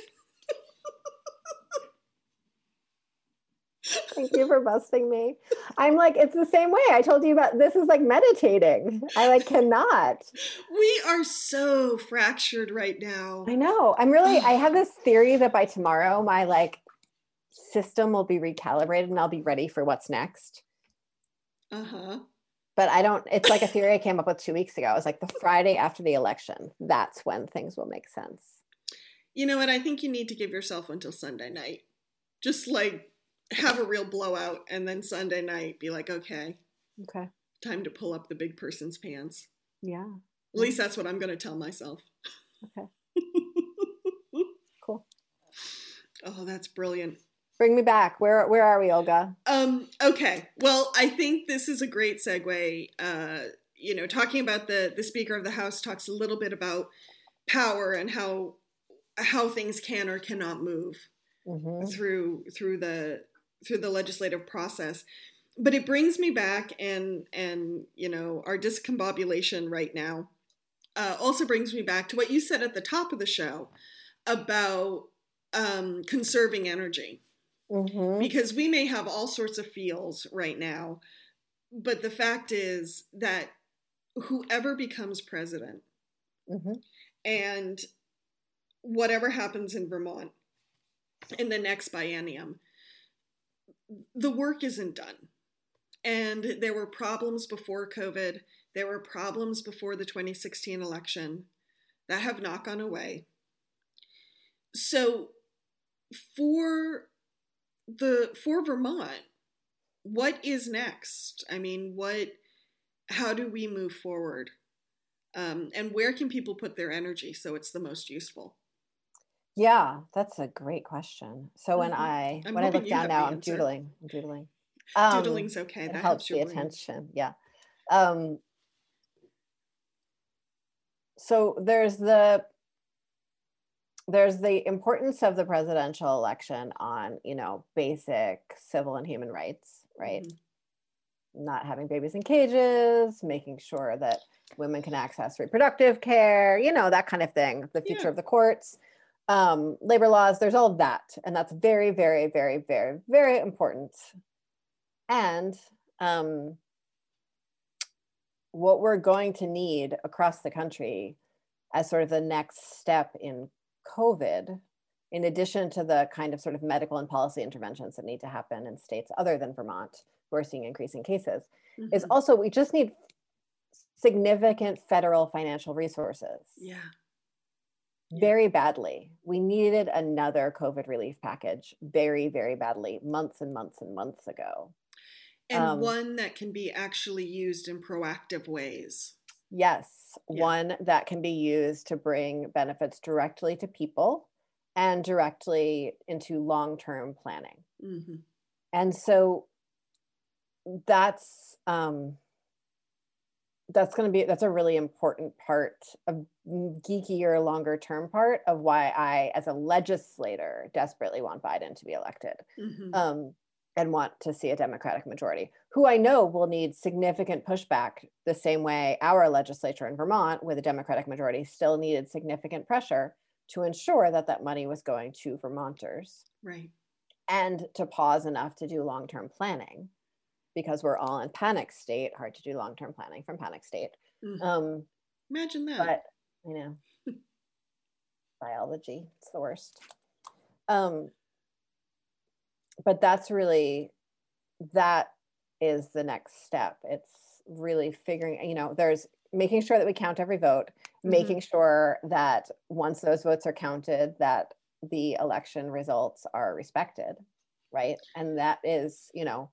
Thank you for busting me. I'm like, it's the same way I told you about. This is like meditating. I like cannot. We are so fractured right now. I know. I'm really, I have this theory that by tomorrow, my like system will be recalibrated and I'll be ready for what's next. Uh-huh. But I don't, it's like a theory I came up with two weeks ago. It was like the Friday after the election. That's when things will make sense. You know what? I think you need to give yourself until Sunday night. Just like, have a real blowout, and then Sunday night be like, okay, okay, time to pull up the big person's pants. Yeah. At least that's what I'm going to tell myself. Okay. Cool. Oh, that's brilliant. Bring me back. Where where are we, Olga? Um. Okay. Well, I think this is a great segue. Uh, you know, talking about the the Speaker of the House talks a little bit about power and how how things can or cannot move mm-hmm. through through the. through the legislative process. But it brings me back and, and, you know, our discombobulation right now uh, also brings me back to what you said at the top of the show about um, conserving energy. Mm-hmm. Because we may have all sorts of feels right now, but the fact is that whoever becomes president mm-hmm. and whatever happens in Vermont in the next biennium, the work isn't done. And there were problems before COVID. There were problems before the twenty sixteen election that have not gone away. So for the for Vermont, what is next? I mean, what? How do we move forward? Um, and where can people put their energy so it's the most useful? Yeah, that's a great question. So mm-hmm. when I I'm when I look down now, I'm answer. doodling. I'm doodling. Um, Doodling's okay. That helps, helps the attention. Yeah. Um, so there's the there's the importance of the presidential election on, you know, basic civil and human rights, right? Mm-hmm. Not having babies in cages, making sure that women can access reproductive care, you know, that kind of thing. The future yeah. of the courts, um, labor laws. There's all of that, and that's very, very, very, very, very important. And um, what we're going to need across the country as sort of the next step in COVID, in addition to the kind of sort of medical and policy interventions that need to happen in states other than Vermont, who are seeing increasing cases, mm-hmm. is also we just need significant federal financial resources. Yeah. Very badly. We needed another COVID relief package very, very badly months and months and months ago. And um, one that can be actually used in proactive ways. Yes. Yeah. One that can be used to bring benefits directly to people and directly into long-term planning. Mm-hmm. And so that's, um, that's going to be, that's a really important part, a geekier, longer term part of why I, as a legislator, desperately want Biden to be elected mm-hmm. um, and want to see a Democratic majority, who I know will need significant pushback the same way our legislature in Vermont with a Democratic majority still needed significant pressure to ensure that that money was going to Vermonters. Right. And to pause enough to do long-term planning, because we're all in panic state, hard to do long-term planning from panic state. Mm-hmm. Um, Imagine that. But, you know, biology, it's the worst. Um, but that's really, that is the next step. It's really figuring, you know, there's making sure that we count every vote, mm-hmm. making sure that once those votes are counted, that the election results are respected, right? And that is, you know,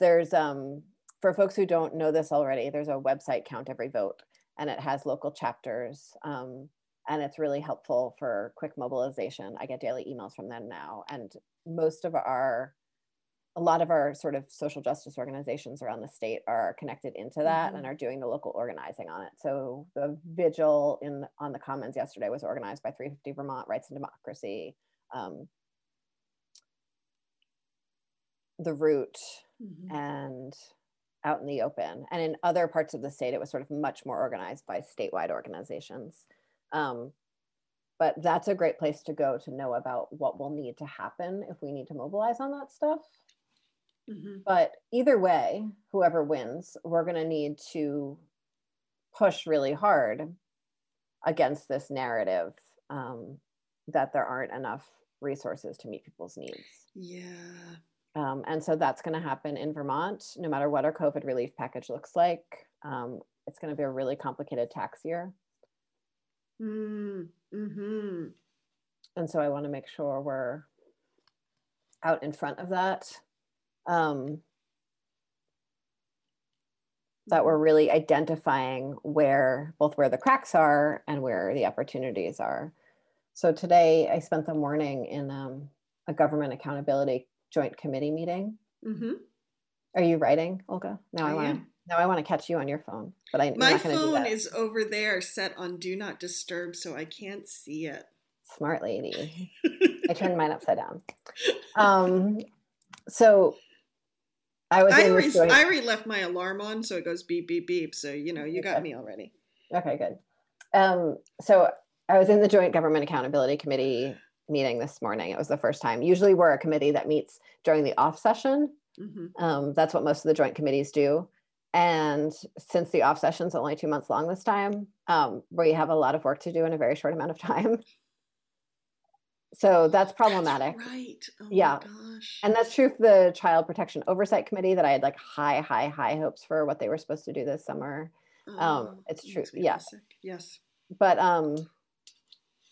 There's, um, for folks who don't know this already, there's a website, Count Every Vote, and it has local chapters, um, and it's really helpful for quick mobilization. I get daily emails from them now, and most of our, a lot of our sort of social justice organizations around the state are connected into that mm-hmm. and are doing the local organizing on it. So the vigil in on the Commons yesterday was organized by three fifty Vermont, Rights and Democracy, um, the Root, mm-hmm. and Out in the Open. And in other parts of the state, it was sort of much more organized by statewide organizations. Um, but that's a great place to go to know about what will need to happen if we need to mobilize on that stuff. Mm-hmm. But either way, whoever wins, we're going to need to push really hard against this narrative um, that there aren't enough resources to meet people's needs. Yeah. Um, and so that's going to happen in Vermont, no matter what our COVID relief package looks like. Um, it's going to be a really complicated tax year. Mm-hmm. And so I want to make sure we're out in front of that, um, that we're really identifying where, both where the cracks are and where the opportunities are. So today I spent the morning in um, a government accountability joint committee meeting. Mm-hmm. Are you writing, Olga? Now I, I want. Now I want to catch you on your phone, but I my not phone do that. Is over there, set on do not disturb, so I can't see it. Smart lady. I turned mine upside down. Um, so I was. I re- joint- I re- left my alarm on, so it goes beep beep beep. So you know you okay. got me already. Okay, good. Um, so I was in the Joint Government Accountability Committee meeting this morning. It was the first time. Usually we're a committee that meets during the off session. Mm-hmm. Um, that's what most of the joint committees do. And since the off session's only two months long this time, um, we have a lot of work to do in a very short amount of time. So that's problematic. That's right. Oh yeah. My gosh. And that's true for the Child Protection Oversight Committee that I had like high, high, high hopes for what they were supposed to do this summer. Oh, um, it's true. Yes. Yeah. Yes. But um,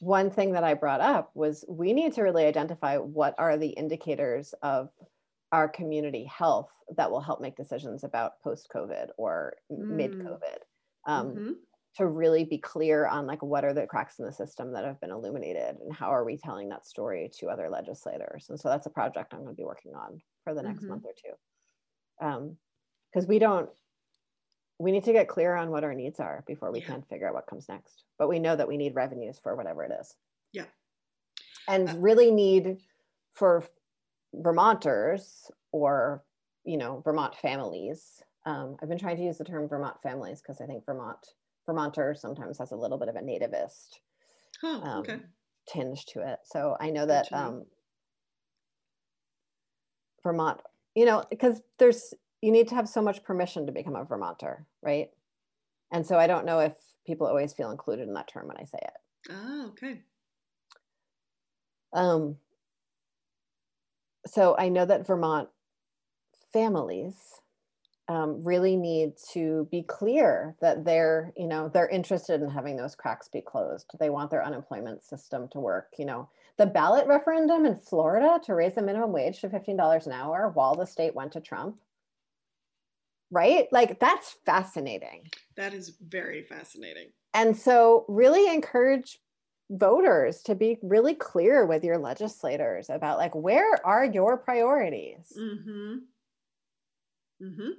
one thing that I brought up was we need to really identify what are the indicators of our community health that will help make decisions about post-COVID or mm. mid-COVID um, mm-hmm. to really be clear on like, what are the cracks in the system that have been illuminated and how are we telling that story to other legislators? And so that's a project I'm going to be working on for the next mm-hmm. month or two. Um, 'cause we don't, we need to get clear on what our needs are before we yeah. can figure out what comes next, but we know that we need revenues for whatever it is. Yeah. And uh, really need for Vermonters or, you know, Vermont families. Um, I've been trying to use the term Vermont families because I think Vermont, Vermonter sometimes has a little bit of a nativist oh, um, okay. tinge to it. So I know that um, Vermont, you know, because there's, you need to have so much permission to become a Vermonter, right? And so I don't know if people always feel included in that term when I say it. Oh, okay. Um. So I know that Vermont families um, really need to be clear that they're, you know, they're interested in having those cracks be closed. They want their unemployment system to work. You know, the ballot referendum in Florida to raise the minimum wage to fifteen dollars an hour while the state went to Trump, right? Like that's fascinating. That is very fascinating. And so really encourage voters to be really clear with your legislators about like, where are your priorities? Mm-hmm. Mm-hmm.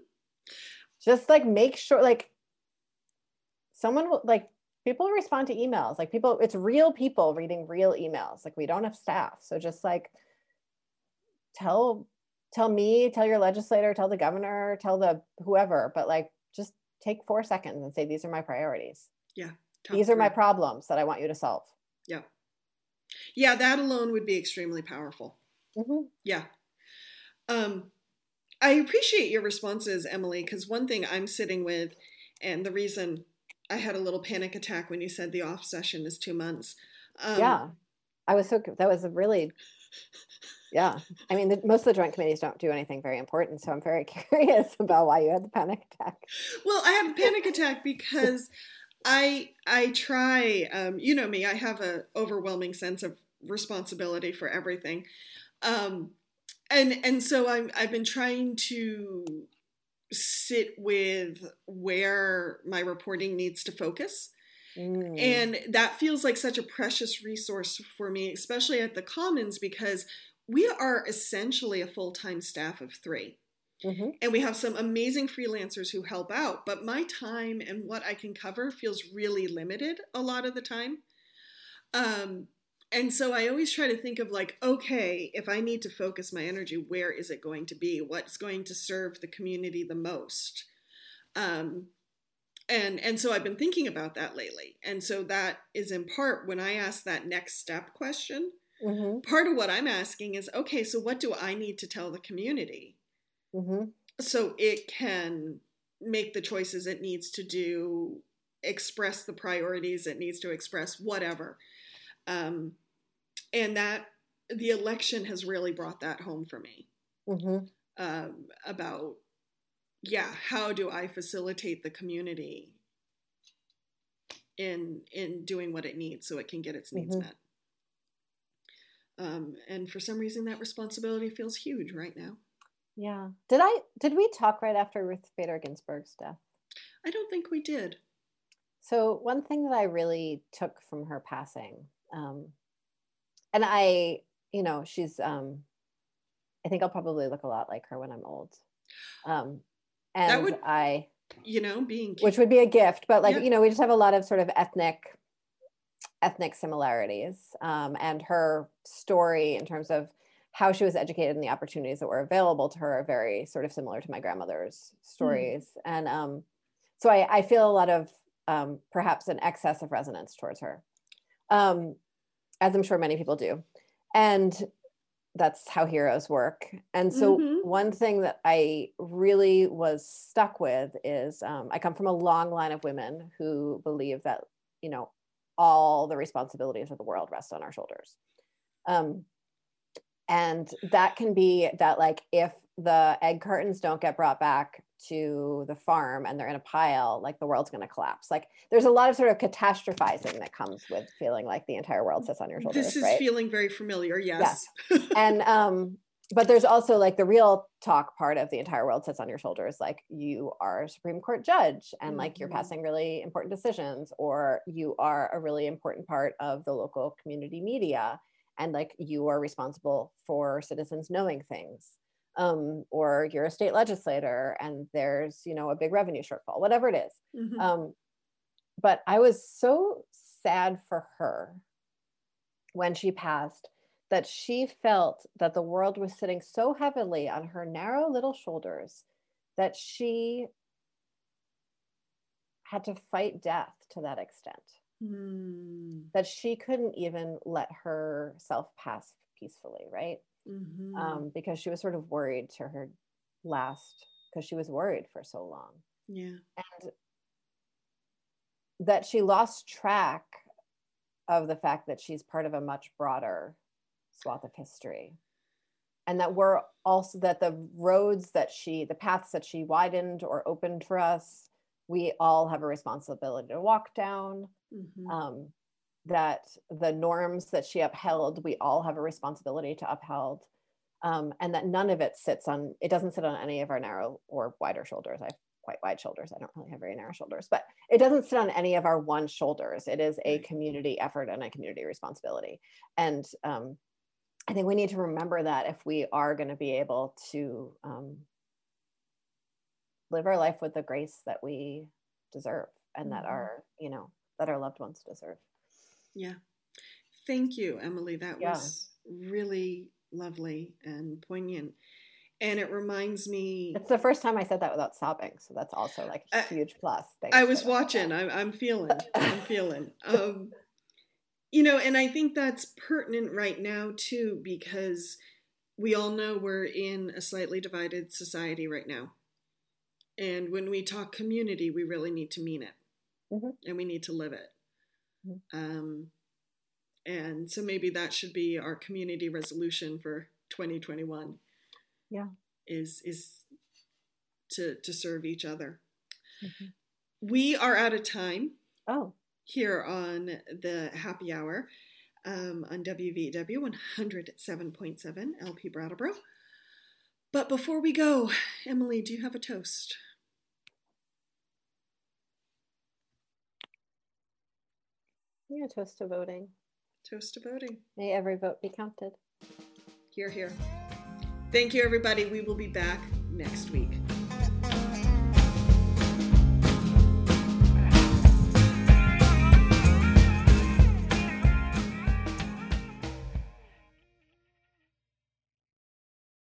Just like make sure, like someone will, like people respond to emails, like people, it's real people reading real emails. Like we don't have staff. So just like tell, tell me, tell your legislator, tell the governor, tell the whoever, but like, just take four seconds and say, these are my priorities. Yeah. These are my problems that I want you to solve. Yeah. Yeah, that alone would be extremely powerful. Mm-hmm. Yeah. Um, I appreciate your responses, Emily, because one thing I'm sitting with, and the reason I had a little panic attack when you said the off session is two months. Um, yeah. I was so, that was a really, yeah. I mean, the, most of the joint committees don't do anything very important, so I'm very curious about why you had the panic attack. Well, I had a panic attack because I I try, um, you know me, I have an overwhelming sense of responsibility for everything. Um, and and so I'm, I've been trying to sit with where my reporting needs to focus. Mm. And that feels like such a precious resource for me, especially at the Commons, because we are essentially a full-time staff of three. Mm-hmm. And we have some amazing freelancers who help out, but my time and what I can cover feels really limited a lot of the time. Um, and so I always try to think of like, okay, if I need to focus my energy, where is it going to be? What's going to serve the community the most? Um, and, and so I've been thinking about that lately. And so that is in part when I ask that next step question, mm-hmm. part of what I'm asking is, okay, so what do I need to tell the community? Mm-hmm. So it can make the choices it needs to do, express the priorities it needs to express, whatever. Um, and that the election has really brought that home for me. Mm-hmm. Um, about, yeah, how do I facilitate the community in in doing what it needs so it can get its mm-hmm. needs met? Um, and for some reason, that responsibility feels huge right now. Yeah. Did I, did we talk right after Ruth Bader Ginsburg's death? I don't think we did. So one thing that I really took from her passing, um, and I, you know, she's, um, I think I'll probably look a lot like her when I'm old. Um, and that would, I, you know, being, which would be a gift, but like, yeah. you know, we just have a lot of sort of ethnic, ethnic similarities, um, and her story in terms of how she was educated and the opportunities that were available to her are very sort of similar to my grandmother's stories. Mm-hmm. And um, so I, I feel a lot of um, perhaps an excess of resonance towards her, um, as I'm sure many people do. And that's how heroes work. And so mm-hmm. one thing that I really was stuck with is um, I come from a long line of women who believe that, you know, all the responsibilities of the world rest on our shoulders. Um, and that can be that, like, if the egg cartons don't get brought back to the farm and they're in a pile, like the world's going to collapse. Like there's a lot of sort of catastrophizing that comes with feeling like the entire world sits on your shoulders. This is right? feeling very familiar. Yes. Yeah. And, um, but there's also like the real talk part of the entire world sits on your shoulders. Like you are a Supreme Court judge and mm-hmm. like you're passing really important decisions, or you are a really important part of the local community media. And like you are responsible for citizens knowing things. Um, or you're a state legislator and there's, you know, a big revenue shortfall, whatever it is. Mm-hmm. Um, but I was so sad for her when she passed that she felt that the world was sitting so heavily on her narrow little shoulders that she had to fight death to that extent, mm. that she couldn't even let herself pass peacefully, right? Mm-hmm. Um, because she was sort of worried to her last, because she was worried for so long. Yeah. And that she lost track of the fact that she's part of a much broader swath of history. And that we're also, that the roads that she, the paths that she widened or opened for us, we all have a responsibility to walk down. Mm-hmm. Um, that the norms that she upheld, we all have a responsibility to uphold, um, and that none of it sits on, it doesn't sit on any of our narrow or wider shoulders. I have quite wide shoulders. I don't really have very narrow shoulders, but it doesn't sit on any of our one shoulders. It is a community effort and a community responsibility. And um, I think we need to remember that if we are going to be able to um, live our life with the grace that we deserve and that our, you know, that our loved ones deserve. Yeah. Thank you, Emily. That yeah. was really lovely and poignant. And it reminds me... It's the first time I said that without sobbing. So that's also like a huge I, plus. Thanks I was watching. I'm, I'm feeling. I'm feeling. Um, you know, and I think that's pertinent right now too, because we all know we're in a slightly divided society right now. And when we talk community, we really need to mean it. Mm-hmm. And we need to live it. Um, and so maybe that should be our community resolution for twenty twenty-one. Yeah. Is, is to, to serve each other. Mm-hmm. We are out of time. Oh. Here on the happy hour, um, on W V W one oh seven point seven L P Brattleboro. But before we go, Emily, do you have a toast? Yeah, toast to voting. Toast to voting. May every vote be counted. Hear, hear. Thank you, everybody. We will be back next week.